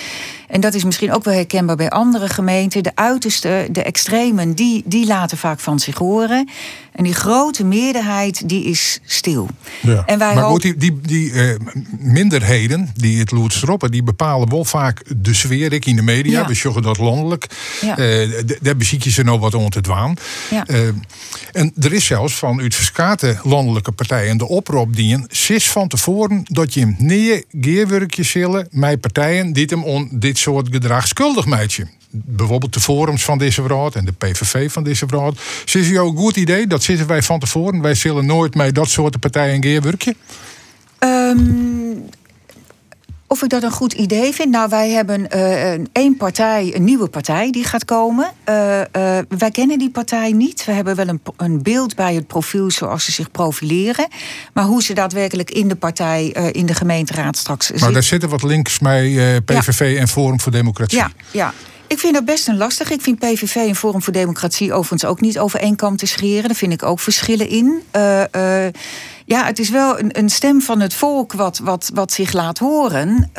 En dat is misschien ook wel herkenbaar bij andere gemeenten. De uiterste, de extremen, die laten vaak van zich horen. En die grote meerderheid, die is stil. Ja. En wij maar die minderheden, die het loert roppen, die bepalen wel vaak de sfeer. Ik in de media, we zorgen dat landelijk. Ja. Daar beziek je ze nou wat om te dwaan. Ja. En er is zelfs vanuit verschillende landelijke partijen de oproep dien. Sis van tevoren dat je hem nee geerwerkje zullen met partijen die hem dit soort gedrag schuldig meidje. Bijvoorbeeld de forums van deze raad en de PVV van deze raad. Is jou een goed idee? Dat zitten wij van tevoren. Wij zullen nooit met dat soort partijen geerwerkje. Of ik dat een goed idee vind? Nou, wij hebben een nieuwe partij die gaat komen. Wij kennen die partij niet. We hebben wel een beeld bij het profiel zoals ze zich profileren. Maar hoe ze daadwerkelijk in de partij, in de gemeenteraad straks zitten. Maar daar zitten wat links bij PVV en Forum voor Democratie. Ja. Ik vind dat best een lastig. Ik vind PVV en Forum voor Democratie overigens ook niet over één kam te scheren. Daar vind ik ook verschillen in. Het is wel een stem van het volk wat zich laat horen.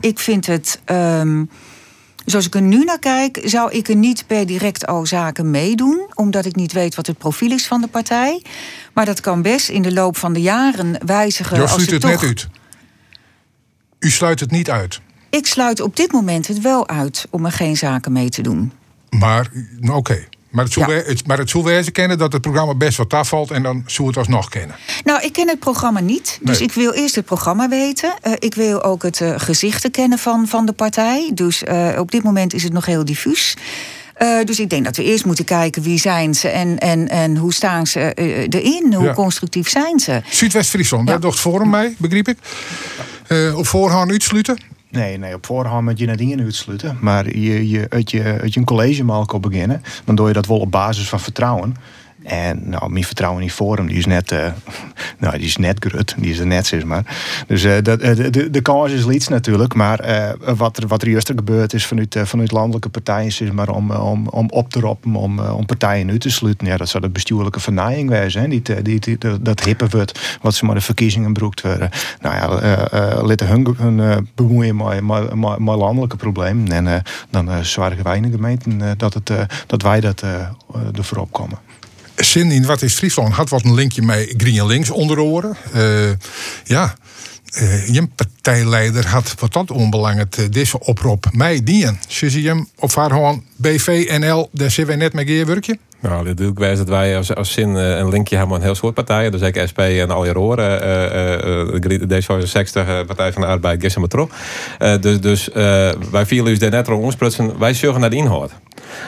Ik vind het... Zoals ik er nu naar kijk, zou ik er niet per direct al zaken meedoen. Omdat ik niet weet wat het profiel is van de partij. Maar dat kan best in de loop van de jaren wijzigen. U sluit het niet uit. ik sluit op dit moment het wel uit om er geen zaken mee te doen. Maar, oké. Maar het zou wezen kennen dat het programma best wat afvalt en dan zou het alsnog kennen. Nou, ik ken het programma niet. Dus nee. Ik wil eerst het programma weten. Ik wil ook het gezichten kennen van de partij. Dus op dit moment is het nog heel diffuus. Dus ik denk dat we eerst moeten kijken wie zijn ze en hoe staan ze erin. Hoe constructief zijn ze. Zuidwest-Friesland, daar doet het Forum mee, begreep ik. Op voorhand uitsluiten. Nee, op voorhand met je naar dingen uitsluiten. Maar uit je een collegemaal kan beginnen. Dan doe je dat wel op basis van vertrouwen. En nou, mijn vertrouwen in Forum, die is net... die is net grut. Die is er net, zeg maar. Dus de kans is liets natuurlijk. Maar wat er juist gebeurd is vanuit landelijke partijen... zeg maar, om op te roppen, om partijen uit te sluiten... Ja, dat zou de bestuurlijke vernaaiing zijn. Dat hippe wordt, wat ze maar de verkiezingen broekt worden. Nou ja, laten hun bemoeien met landelijke problemen. En dan zwaargen wij in de gemeenten dat wij dat er voorop komen. Zin wat is Friesland? Had wat een linkje met Green Links onder oren. Je partijleider had wat dat onbelangend deze oproep mij dien. Ze zie hem op haar gewoon BVNL, daar zitten wij net met geerwerkje. Nou, dit doe ik dat wij als Zin een linkje hebben aan heel soort partijen. Dus ik SP en al je roeren. D66, Partij van de Arbeid, Gis en Matro. Dus wij vielen dus daarnet al omsprutsen. Wij zorgen naar de inhoud.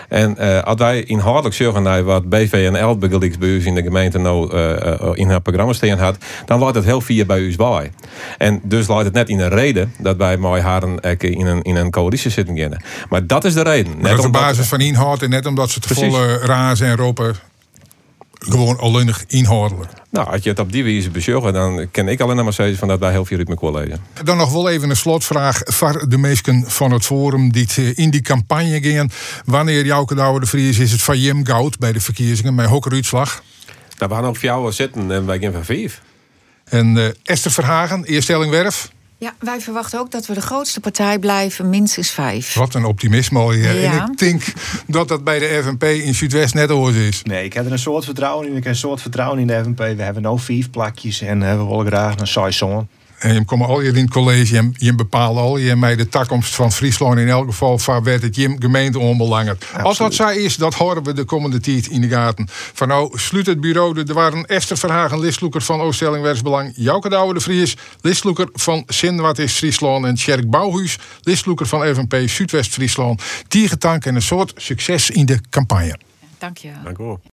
En als wij inhoudelijk zorgen naar wat BVNL bij ons in de gemeente nou in haar programma staan had, dan laat het heel vier bij ons bij. En dus laat het net in een reden dat wij mooi haren in een coalitie zitten kennen. Maar dat is de reden. Net dat is op basis van inhoud en net omdat ze het volle razen en roepen gewoon alleen inhoudelijk. Nou, als je het op die wijze bezorgt, dan ken ik alleen maar zeggen van dat wij heel veel uit mijn collega's. Dan nog wel even een slotvraag voor de meesten van het Forum die in die campagne gingen. Wanneer Jouke Douwe de Vries is het van Jim Goud bij de verkiezingen bij Hokkeruitslag? Daar waren ook jou zitten en wij gaan van 5. En Esther Verhagen, Eaststellingwerf. Ja, wij verwachten ook dat we de grootste partij blijven, minstens 5. Wat een optimisme al hier. Ja. En ik denk dat bij de FNP in Zuidwest net oors is. Nee, ik heb er een soort vertrouwen in. Ik heb een soort vertrouwen in de FNP. We hebben nou 5 plakjes en we willen graag een saai zongen. En je komt al hier in het college en je bepaalt al. Je mij de takkomst van Friesland in elk geval. Waar werd het je gemeente onbelangend. Absoluut. Als dat zij is, dat horen we de komende tijd in de gaten. Van nou sluit het bureau. Er waren Esther Verhagen, listloeker van Ooststellingwerfs Belang. Jouke Douwe de Vries, listloeker van S!N wat is Friesland. En Tsjerk Bouwhuis, listloeker van FNP Zuidwest-Friesland. Tiergetank en een soort succes in de campagne. Dank je. Dank u wel.